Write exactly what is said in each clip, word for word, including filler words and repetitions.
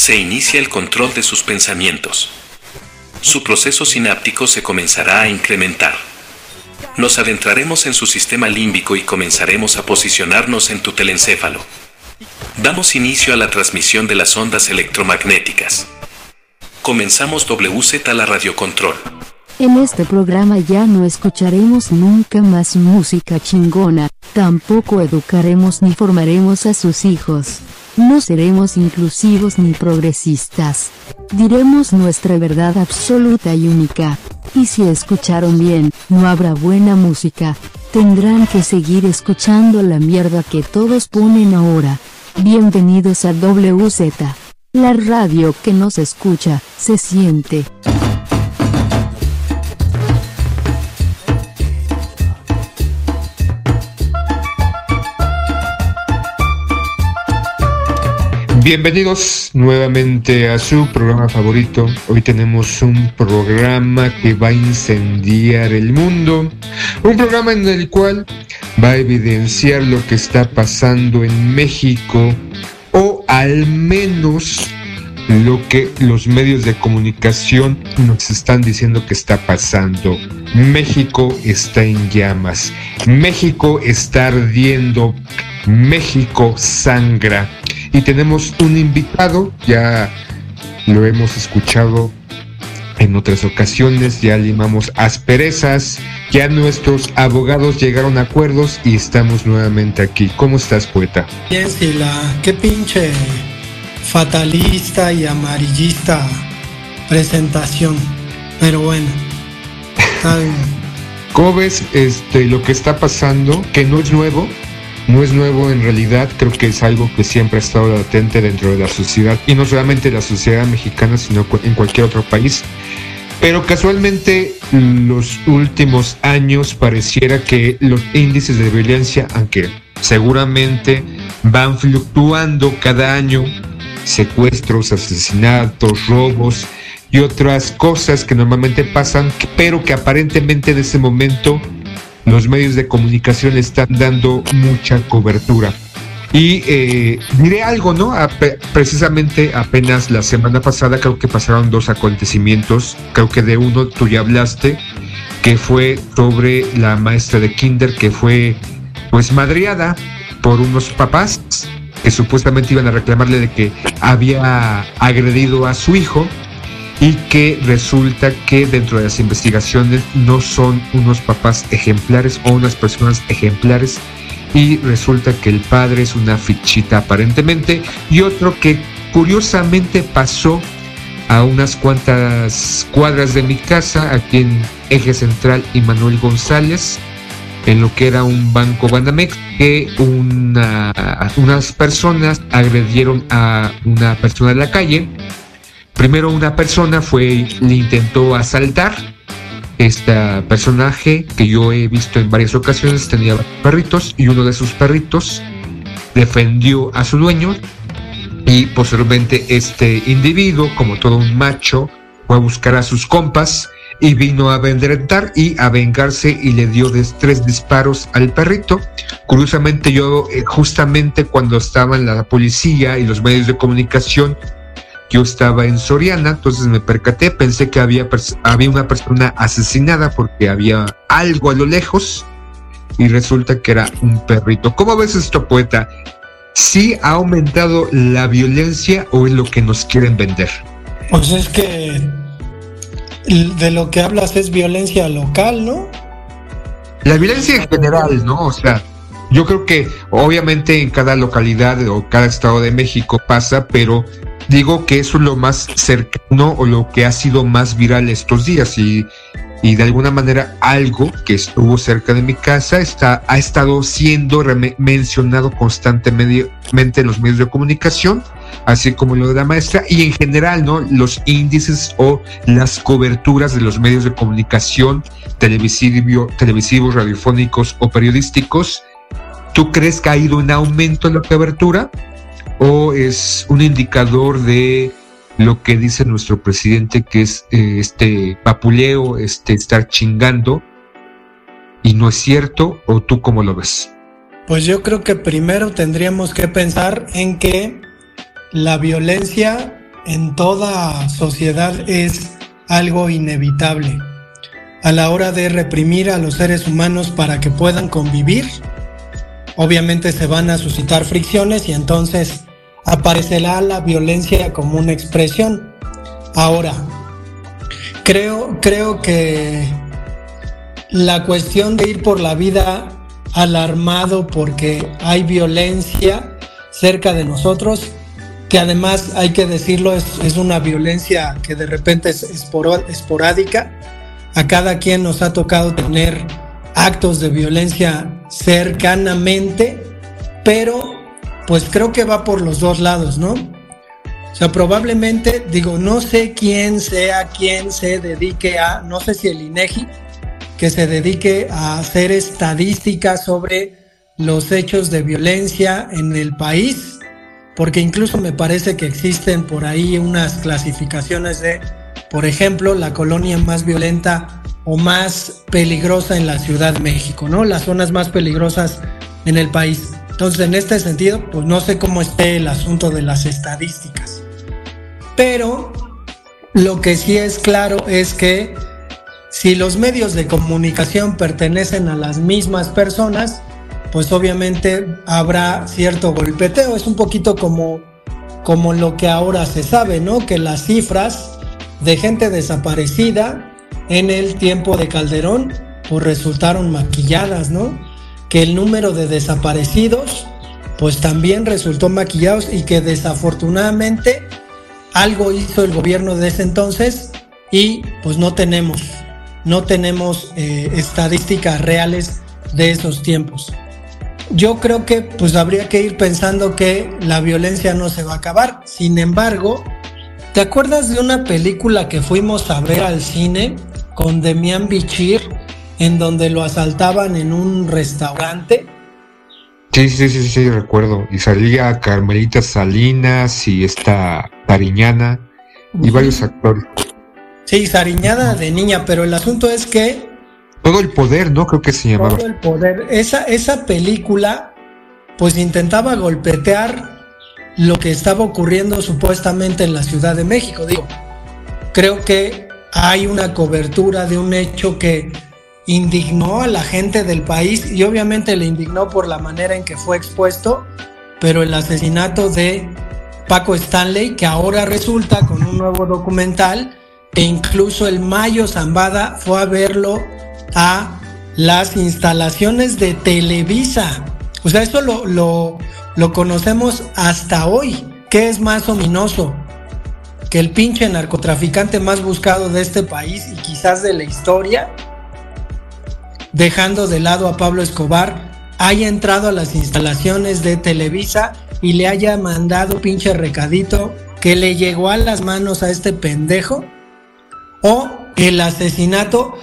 se inicia el control de sus pensamientos. Su proceso sináptico se comenzará a incrementar. Nos adentraremos en su sistema límbico y comenzaremos a posicionarnos en tu telencéfalo. Damos inicio a la transmisión de las ondas electromagnéticas. Comenzamos W Z la radiocontrol. En este programa ya no escucharemos nunca más música chingona, tampoco educaremos ni formaremos a sus hijos. No seremos inclusivos ni progresistas. Diremos nuestra verdad absoluta y única. Y si escucharon bien, no habrá buena música. Tendrán que seguir escuchando la mierda que todos ponen ahora. Bienvenidos a W Z, la radio que nos escucha, se siente. Bienvenidos nuevamente a su programa favorito. Hoy tenemos un programa que va a incendiar el mundo. Un programa en el cual va a evidenciar lo que está pasando en México, o al menos lo que los medios de comunicación nos están diciendo que está pasando. México está en llamas. México está ardiendo. México sangra. Y tenemos un invitado, ya lo hemos escuchado en otras ocasiones, ya limamos asperezas, ya nuestros abogados llegaron a acuerdos y estamos nuevamente aquí. ¿Cómo estás, poeta? Yes, y la, qué pinche fatalista y amarillista presentación, pero bueno. ¿Cómo ves este, lo que está pasando, que no es nuevo? No es nuevo en realidad, creo que es algo que siempre ha estado latente dentro de la sociedad, y no solamente la sociedad mexicana, sino en cualquier otro país. Pero casualmente los últimos años pareciera que los índices de violencia, aunque seguramente van fluctuando cada año, secuestros, asesinatos, robos y otras cosas que normalmente pasan, pero que aparentemente en ese momento los medios de comunicación están dando mucha cobertura. Y eh, diré algo, ¿no? Ape- precisamente apenas la semana pasada creo que pasaron dos acontecimientos. Creo que de uno tú ya hablaste, que fue sobre la maestra de kinder que fue pues madreada por unos papás que supuestamente iban a reclamarle de que había agredido a su hijo, y que resulta que dentro de las investigaciones no son unos papás ejemplares o unas personas ejemplares, y resulta que el padre es una fichita aparentemente, y otro que curiosamente pasó a unas cuantas cuadras de mi casa, aquí en Eje Central y Manuel González, en lo que era un banco Banamex, que una, unas personas agredieron a una persona en la calle. Primero una persona fue, le intentó asaltar. Este personaje que yo he visto en varias ocasiones tenía perritos, y uno de sus perritos defendió a su dueño, y posteriormente este individuo, como todo un macho, fue a buscar a sus compas y vino a vendrettar y a vengarse, y le dio tres disparos al perrito. Curiosamente yo, justamente cuando estaban la policía y los medios de comunicación, yo estaba en Soriana, entonces me percaté, pensé que había, pers- había una persona asesinada porque había algo a lo lejos, y resulta que era un perrito. ¿Cómo ves esto, poeta? ¿Sí ha aumentado la violencia o es lo que nos quieren vender? Pues es que de lo que hablas es violencia local, ¿no? La violencia en general, ¿no? O sea, yo creo que obviamente en cada localidad o cada estado de México pasa, pero digo que eso es lo más cercano o lo que ha sido más viral estos días, y, y de alguna manera algo que estuvo cerca de mi casa está, ha estado siendo re- mencionado constantemente en los medios de comunicación, así como lo de la maestra, y en general, ¿no?, los índices o las coberturas de los medios de comunicación televisivo, televisivos, radiofónicos o periodísticos. ¿Tú crees que ha ido en aumento en la cobertura? ¿O es un indicador de lo que dice nuestro presidente, que es eh, este papuleo, este estar chingando, y no es cierto? ¿O tú cómo lo ves? Pues yo creo que primero tendríamos que pensar en que la violencia en toda sociedad es algo inevitable. A la hora de reprimir a los seres humanos para que puedan convivir, obviamente se van a suscitar fricciones y entonces aparecerá la violencia como una expresión. Ahora, creo, creo que la cuestión de ir por la vida alarmado porque hay violencia cerca de nosotros, que además hay que decirlo, es, es una violencia que de repente es esporádica. A cada quien nos ha tocado tener actos de violencia cercanamente, pero pues creo que va por los dos lados, ¿no? O sea, probablemente, digo, no sé quién sea quien se dedique a, no sé si el INEGI, que se dedique a hacer estadísticas sobre los hechos de violencia en el país, porque incluso me parece que existen por ahí unas clasificaciones de, por ejemplo, la colonia más violenta o más peligrosa en la Ciudad de México, ¿no? Las zonas más peligrosas en el país. Entonces, en este sentido, pues no sé cómo esté el asunto de las estadísticas. Pero lo que sí es claro es que si los medios de comunicación pertenecen a las mismas personas, pues obviamente habrá cierto golpeteo. Es un poquito como, como lo que ahora se sabe, ¿no? Que las cifras de gente desaparecida en el tiempo de Calderón pues resultaron maquilladas, ¿no? Que el número de desaparecidos pues también resultó maquillados y que desafortunadamente algo hizo el gobierno de ese entonces y pues no tenemos, no tenemos eh, estadísticas reales de esos tiempos. Yo creo que pues habría que ir pensando que la violencia no se va a acabar. Sin embargo, ¿te acuerdas de una película que fuimos a ver al cine con Demian Bichir, en donde lo asaltaban en un restaurante? Sí, sí, sí, sí, recuerdo. Y salía Carmelita Salinas y esta Sariñana y sí, varios actores. Sí, Sariñana de niña, pero el asunto es que... Todo el poder, ¿no? Creo que se llamaba. Todo el poder. Esa, esa película, pues intentaba golpetear lo que estaba ocurriendo supuestamente en la Ciudad de México. Digo, creo que hay una cobertura de un hecho que indignó a la gente del país y obviamente le indignó por la manera en que fue expuesto, pero el asesinato de Paco Stanley, que ahora resulta con un nuevo documental, e incluso el Mayo Zambada fue a verlo a las instalaciones de Televisa. O sea, eso lo, lo, lo conocemos hasta hoy. ¿Qué es más ominoso? Que el pinche narcotraficante más buscado de este país y quizás de la historia, dejando de lado a Pablo Escobar, haya entrado a las instalaciones de Televisa y le haya mandado pinche recadito que le llegó a las manos a este pendejo. O el asesinato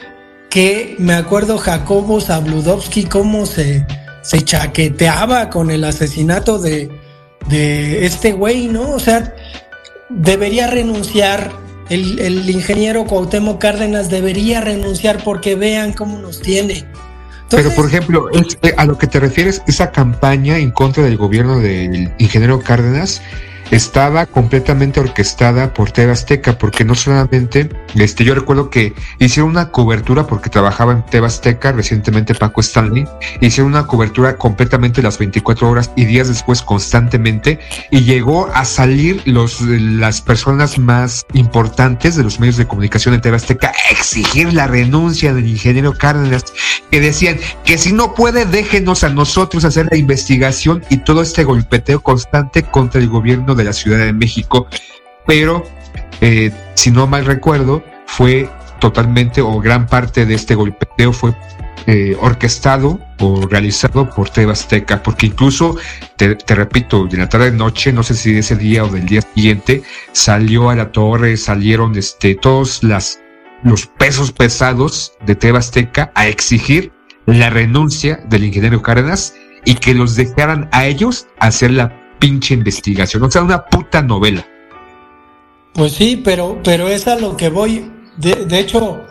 que me acuerdo Jacobo Zabludovsky cómo se, se chaqueteaba con el asesinato de, de este güey, ¿no? O sea, debería renunciar. El, el ingeniero Cuauhtémoc Cárdenas debería renunciar porque vean cómo nos tiene. Entonces, pero, por ejemplo, este, a lo que te refieres, esa campaña en contra del gobierno del ingeniero Cárdenas estaba completamente orquestada por T V Azteca, porque no solamente, este, yo recuerdo que hicieron una cobertura, porque trabajaba en T V Azteca recientemente Paco Stanley, hicieron una cobertura completamente las veinticuatro horas y días después constantemente, y llegó a salir los, las personas más importantes de los medios de comunicación de T V Azteca a exigir la renuncia del ingeniero Cárdenas, que decían que si no puede, déjenos a nosotros hacer la investigación y todo este golpeteo constante contra el gobierno de la Ciudad de México, pero eh, si no mal recuerdo fue totalmente o gran parte de este golpeteo fue eh, orquestado o realizado por T V Azteca, porque incluso te, te repito, de la tarde noche, no sé si de ese día o del día siguiente, salió a la torre, salieron este, todos las, los pesos pesados de T V Azteca a exigir la renuncia del ingeniero Cárdenas y que los dejaran a ellos hacer la pinche investigación, o sea, una puta novela. Pues sí, pero pero es a lo que voy. De, de hecho,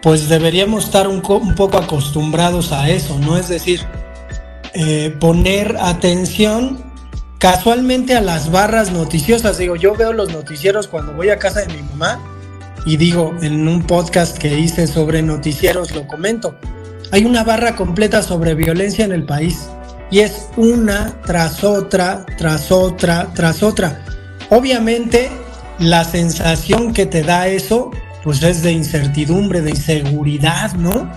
pues deberíamos estar un, co, un poco acostumbrados a eso, ¿no? Es decir, eh, poner atención casualmente a las barras noticiosas. Digo, yo veo los noticieros cuando voy a casa de mi mamá y digo, en un podcast que hice sobre noticieros lo comento, hay una barra completa sobre violencia en el país y es una tras otra, tras otra, tras otra. Obviamente la sensación que te da eso pues es de incertidumbre, de inseguridad, ¿no?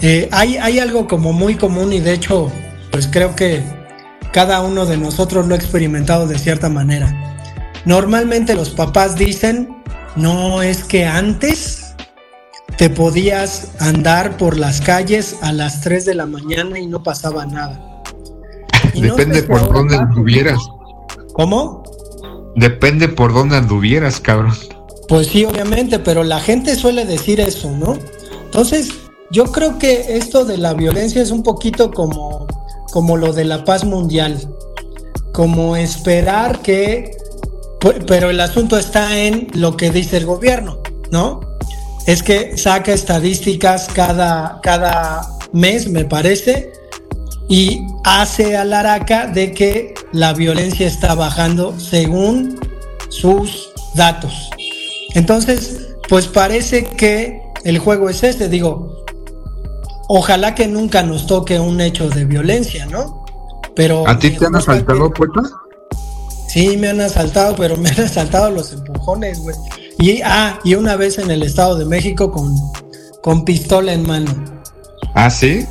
Eh, hay, hay algo como muy común y de hecho pues creo que cada uno de nosotros lo ha experimentado de cierta manera. Normalmente los papás dicen, no, es que antes te podías andar por las calles a las tres de la mañana y no pasaba nada. Y depende no sé por ahora, dónde anduvieras. ¿Cómo? Depende por dónde anduvieras, cabrón. Pues sí, obviamente, pero la gente suele decir eso, ¿no? Entonces, yo creo que esto de la violencia es un poquito como, como lo de la paz mundial, como esperar que... Pero el asunto está en lo que dice el gobierno, ¿no? Es que saca estadísticas cada, cada mes, me parece, y hace alaraca de que la violencia está bajando según sus datos. Entonces, pues parece que el juego es este. Digo, ojalá que nunca nos toque un hecho de violencia, ¿no? Pero ¿a ti te han asaltado, Puerto? Sí, me han asaltado, pero me han asaltado los empujones, güey. Y, ah, y una vez en el Estado de México con, con pistola en mano. ¿Ah, sí?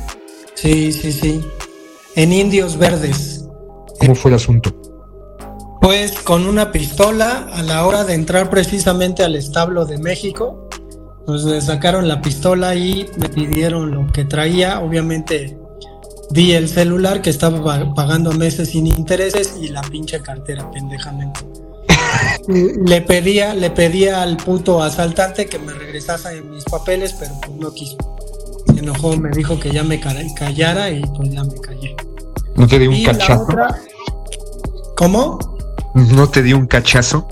Sí, sí, sí. En Indios Verdes. ¿Cómo fue el asunto? Pues con una pistola, a la hora de entrar precisamente al establo de México, pues le sacaron la pistola y me pidieron lo que traía. Obviamente di el celular que estaba pagando meses sin intereses y la pinche cartera, pendejamente. Le pedía, le pedía al puto asaltante que me regresase mis papeles, pero pues no quiso. Se enojó, me dijo que ya me callara y pues ya me callé. ¿No te dio un cachazo? Otra... ¿Cómo? ¿No te dio un cachazo?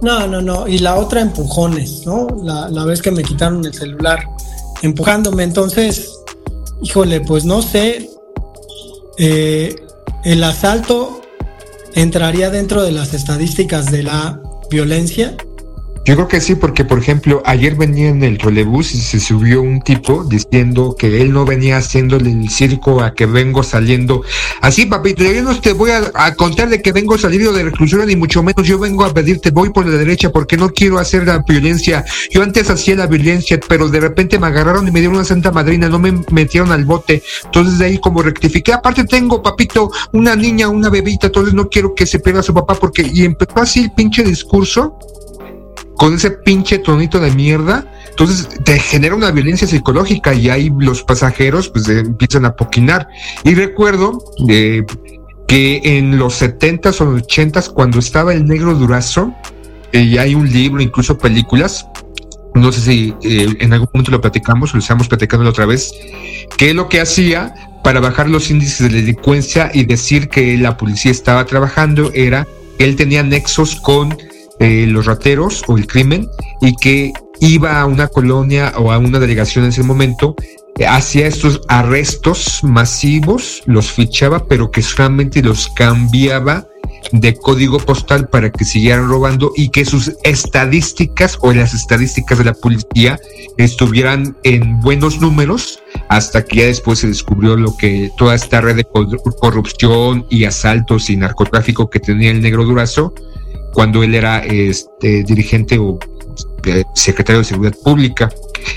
No, no, no. Y la otra empujones, ¿no? La, la vez que me quitaron el celular empujándome. Entonces, híjole, pues no sé... Eh, el asalto entraría dentro de las estadísticas de la violencia. Yo creo que sí, porque por ejemplo ayer venía en el trolebús y se subió un tipo diciendo que él no venía haciéndole el circo a que vengo saliendo así, papito, yo no te voy a, a contar de que vengo salido de reclusión ni mucho menos, yo vengo a pedirte, voy por la derecha porque no quiero hacer la violencia, yo antes hacía la violencia pero de repente me agarraron y me dieron una santa madrina, no me metieron al bote, entonces de ahí como rectifiqué, aparte tengo, papito, una niña, una bebita, entonces no quiero que se pierda a su papá porque, y empezó así el pinche discurso con ese pinche tonito de mierda, entonces te genera una violencia psicológica y ahí los pasajeros pues empiezan a poquinar. Y recuerdo eh, que en los setentas o ochentas cuando estaba el Negro Durazo, eh, y hay un libro, incluso películas, no sé si eh, en algún momento lo platicamos, lo estamos platicando otra vez, que lo que hacía para bajar los índices de delincuencia y decir que la policía estaba trabajando era que él tenía nexos con Eh, los rateros o el crimen y que iba a una colonia o a una delegación en ese momento, eh, hacía estos arrestos masivos, los fichaba pero que solamente los cambiaba de código postal para que siguieran robando y que sus estadísticas o las estadísticas de la policía estuvieran en buenos números hasta que ya después se descubrió lo que toda esta red de corrupción y asaltos y narcotráfico que tenía el Negro Durazo cuando él era este, dirigente o eh, secretario de Seguridad Pública,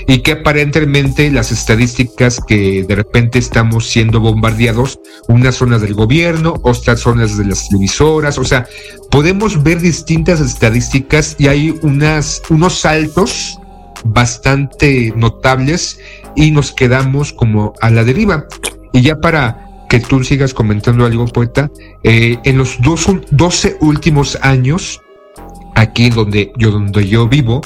y que aparentemente las estadísticas que de repente estamos siendo bombardeados, unas zonas del gobierno, otras zonas de las televisoras, o sea, podemos ver distintas estadísticas y hay unas unos saltos bastante notables y nos quedamos como a la deriva. Y ya para que tú sigas comentando algo, Poeta, eh, en los doce últimos años, aquí donde yo, donde yo vivo,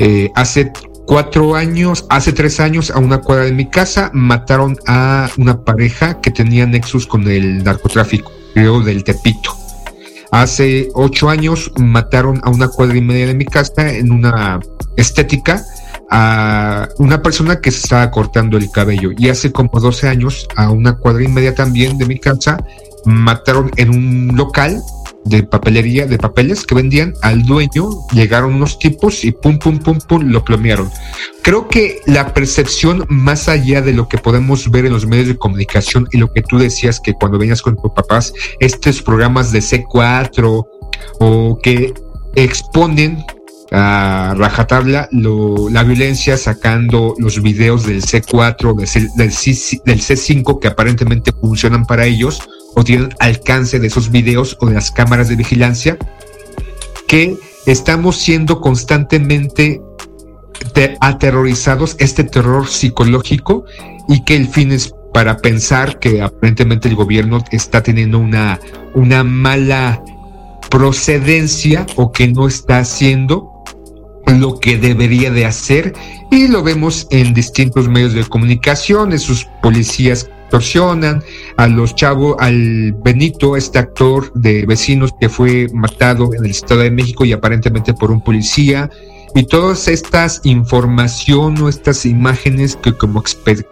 eh, hace cuatro años, hace tres años, a una cuadra de mi casa, mataron a una pareja que tenía nexos con el narcotráfico, creo del Tepito. Hace ocho años mataron a una cuadra y media de mi casa en una estética, a una persona que se estaba cortando el cabello, y hace como doce años a una cuadra y media también de mi casa mataron en un local de papelería, de papeles que vendían al dueño, llegaron unos tipos y pum, pum, pum, pum, lo plomearon. Creo que la percepción, más allá de lo que podemos ver en los medios de comunicación y lo que tú decías, que cuando venías con tus papás, estos programas de C cuatro o que exponen a rajatabla lo, la violencia sacando los videos del C cuatro, del, C, del, C, del C cinco que aparentemente funcionan para ellos o tienen alcance de esos videos o de las cámaras de vigilancia, que estamos siendo constantemente te- aterrorizados, este terror psicológico, y que el fin es para pensar que aparentemente el gobierno está teniendo una, una mala procedencia o que no está haciendo lo que debería de hacer, y lo vemos en distintos medios de comunicación, esos policías torsionan a los chavos, al Benito, este actor de Vecinos que fue matado en el Estado de México y aparentemente por un policía, y todas estas información o estas imágenes que como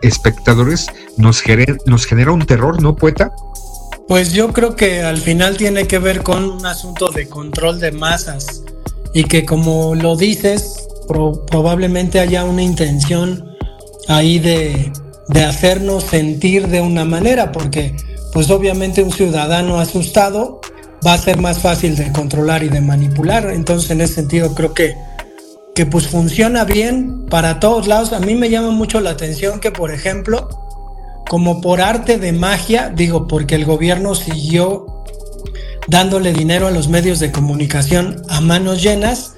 espectadores nos genera, nos genera un terror, ¿no, poeta? Pues yo creo que al final tiene que ver con un asunto de control de masas y que, como lo dices, pro- probablemente haya una intención ahí de... de hacernos sentir de una manera, porque pues obviamente un ciudadano asustado va a ser más fácil de controlar y de manipular. Entonces, en ese sentido creo que, que pues funciona bien para todos lados. A mí me llama mucho la atención que, por ejemplo, como por arte de magia, digo, porque el gobierno siguió dándole dinero a los medios de comunicación a manos llenas,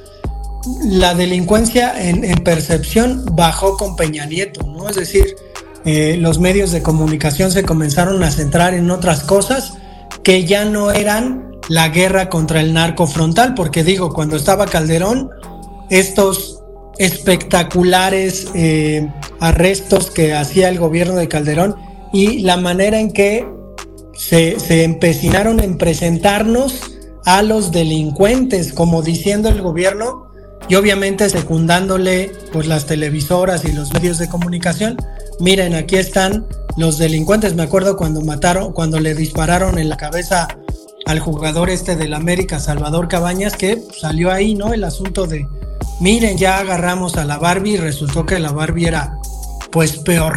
la delincuencia en, en percepción bajó con Peña Nieto, ¿no? Es decir, Eh, los medios de comunicación se comenzaron a centrar en otras cosas que ya no eran la guerra contra el narco frontal, porque digo, cuando estaba Calderón, estos espectaculares eh, arrestos que hacía el gobierno de Calderón y la manera en que se, se empecinaron en presentarnos a los delincuentes, como diciendo el gobierno, y obviamente secundándole pues las televisoras y los medios de comunicación, miren, aquí están los delincuentes. Me acuerdo cuando mataron, cuando le dispararon en la cabeza al jugador este del América, Salvador Cabañas, que salió ahí, ¿no? El asunto de, miren, ya agarramos a la Barbie, y resultó que la Barbie era, pues, peor.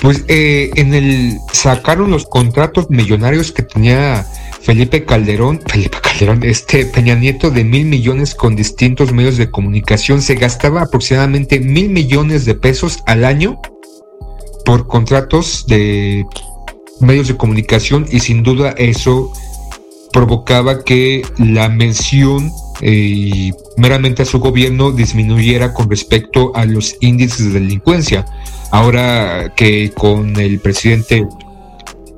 Pues eh, en el sacaron los contratos millonarios que tenía Felipe Calderón, Felipe Calderón, este Peña Nieto, de mil millones con distintos medios de comunicación. Se gastaba aproximadamente mil millones de pesos al año por contratos de medios de comunicación, y sin duda eso provocaba que la mención eh, meramente a su gobierno disminuyera con respecto a los índices de delincuencia. Ahora que con el presidente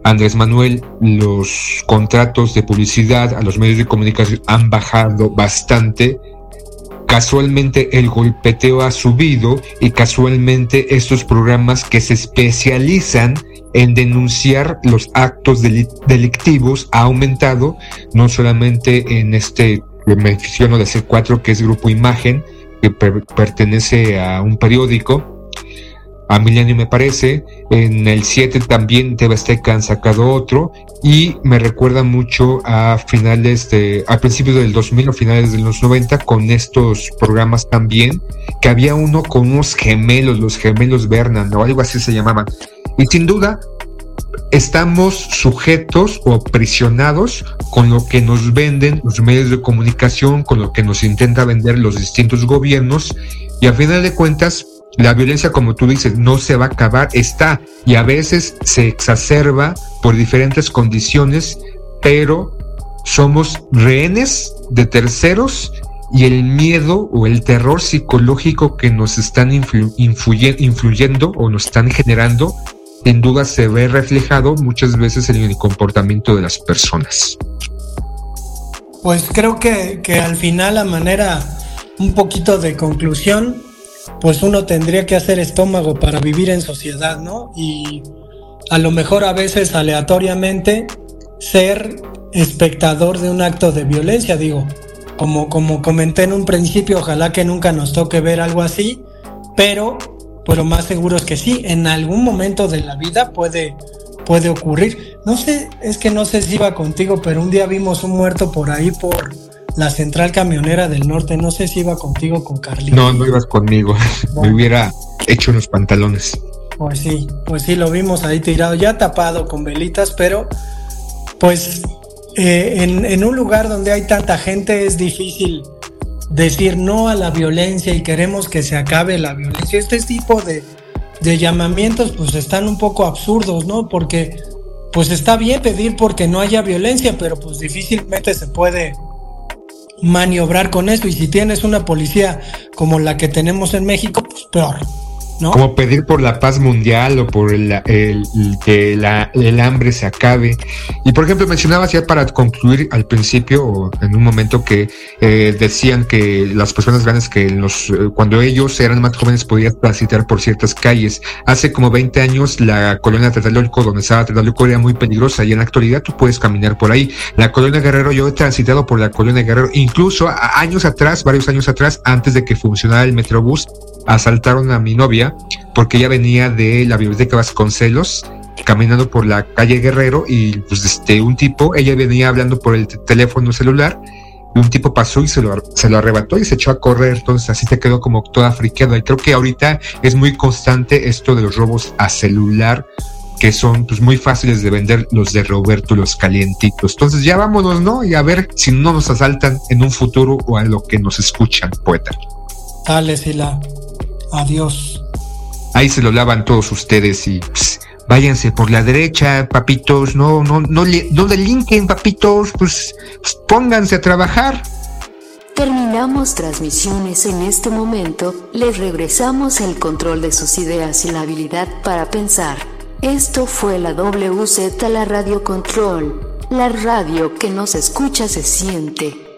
Andrés Manuel los contratos de publicidad a los medios de comunicación han bajado bastante, casualmente el golpeteo ha subido y casualmente estos programas que se especializan en denunciar los actos delictivos ha aumentado, no solamente en este, menciono de C cuatro, que es Grupo Imagen, que per- pertenece a un periódico, a Milenio me parece, en el siete también T V Azteca han sacado otro, y me recuerda mucho a finales de, a principios del dos mil o finales de los noventa, con estos programas también, que había uno con unos gemelos, los gemelos Bernan o algo así se llamaban, y sin duda estamos sujetos o aprisionados con lo que nos venden los medios de comunicación, con lo que nos intenta vender los distintos gobiernos, y a final de cuentas la violencia, como tú dices, no se va a acabar, está, y a veces se exacerba por diferentes condiciones, pero somos rehenes de terceros y el miedo o el terror psicológico que nos están influ- influye- influyendo o nos están generando, sin duda se ve reflejado muchas veces en el comportamiento de las personas. Pues creo que, que al final, a manera un poquito de conclusión, pues uno tendría que hacer estómago para vivir en sociedad, ¿no? Y a lo mejor a veces aleatoriamente ser espectador de un acto de violencia, digo, como, como comenté en un principio, ojalá que nunca nos toque ver algo así, pero, pero más seguro es que sí, en algún momento de la vida puede, puede ocurrir. No sé, es que no sé si iba contigo, pero un día vimos un muerto por ahí por la central camionera del norte. No sé si iba contigo con Carlitos. No, no ibas conmigo. Bueno. Me hubiera hecho unos pantalones. Pues sí, pues sí, lo vimos ahí tirado, ya tapado con velitas, pero pues eh, en, en un lugar donde hay tanta gente es difícil decir no a la violencia y queremos que se acabe la violencia. Este tipo de, de llamamientos pues están un poco absurdos, ¿no? Porque pues está bien pedir porque no haya violencia, pero pues difícilmente se puede maniobrar con eso. Y si tienes una policía como la que tenemos en México, pues peor, ¿no? Como pedir por la paz mundial o por el, el, el que la, el hambre se acabe. Y por ejemplo, mencionabas ya para concluir al principio, o en un momento, que eh, decían que las personas grandes, que los, eh, cuando ellos eran más jóvenes podían transitar por ciertas calles. Hace como veinte años la colonia Tlatelolco, donde estaba Tlatelolco, era muy peligrosa, y en la actualidad tú puedes caminar por ahí. La colonia Guerrero, yo he transitado por la colonia Guerrero, incluso a, años atrás, varios años atrás, antes de que funcionara el Metrobús, asaltaron a mi novia porque ella venía de la biblioteca Vasconcelos caminando por la calle Guerrero, y pues este un tipo, ella venía hablando por el teléfono celular y un tipo pasó y se lo, se lo arrebató y se echó a correr. Entonces así te quedó como toda friqueada, y creo que ahorita es muy constante esto de los robos a celular, que son pues muy fáciles de vender, los de Roberto, los calientitos. Entonces ya vámonos, ¿no? Y a ver si no nos asaltan en un futuro, o a lo que nos escuchan, poeta. Dale, Sila. Adiós. Ahí se lo lavan todos ustedes, y pues, váyanse por la derecha, papitos. No, no, no, no delinquen, papitos. Pues, pues pónganse a trabajar. Terminamos transmisiones en este momento. Les regresamos el control de sus ideas y la habilidad para pensar. Esto fue la W Z, la Radio Control. La radio que nos escucha se siente.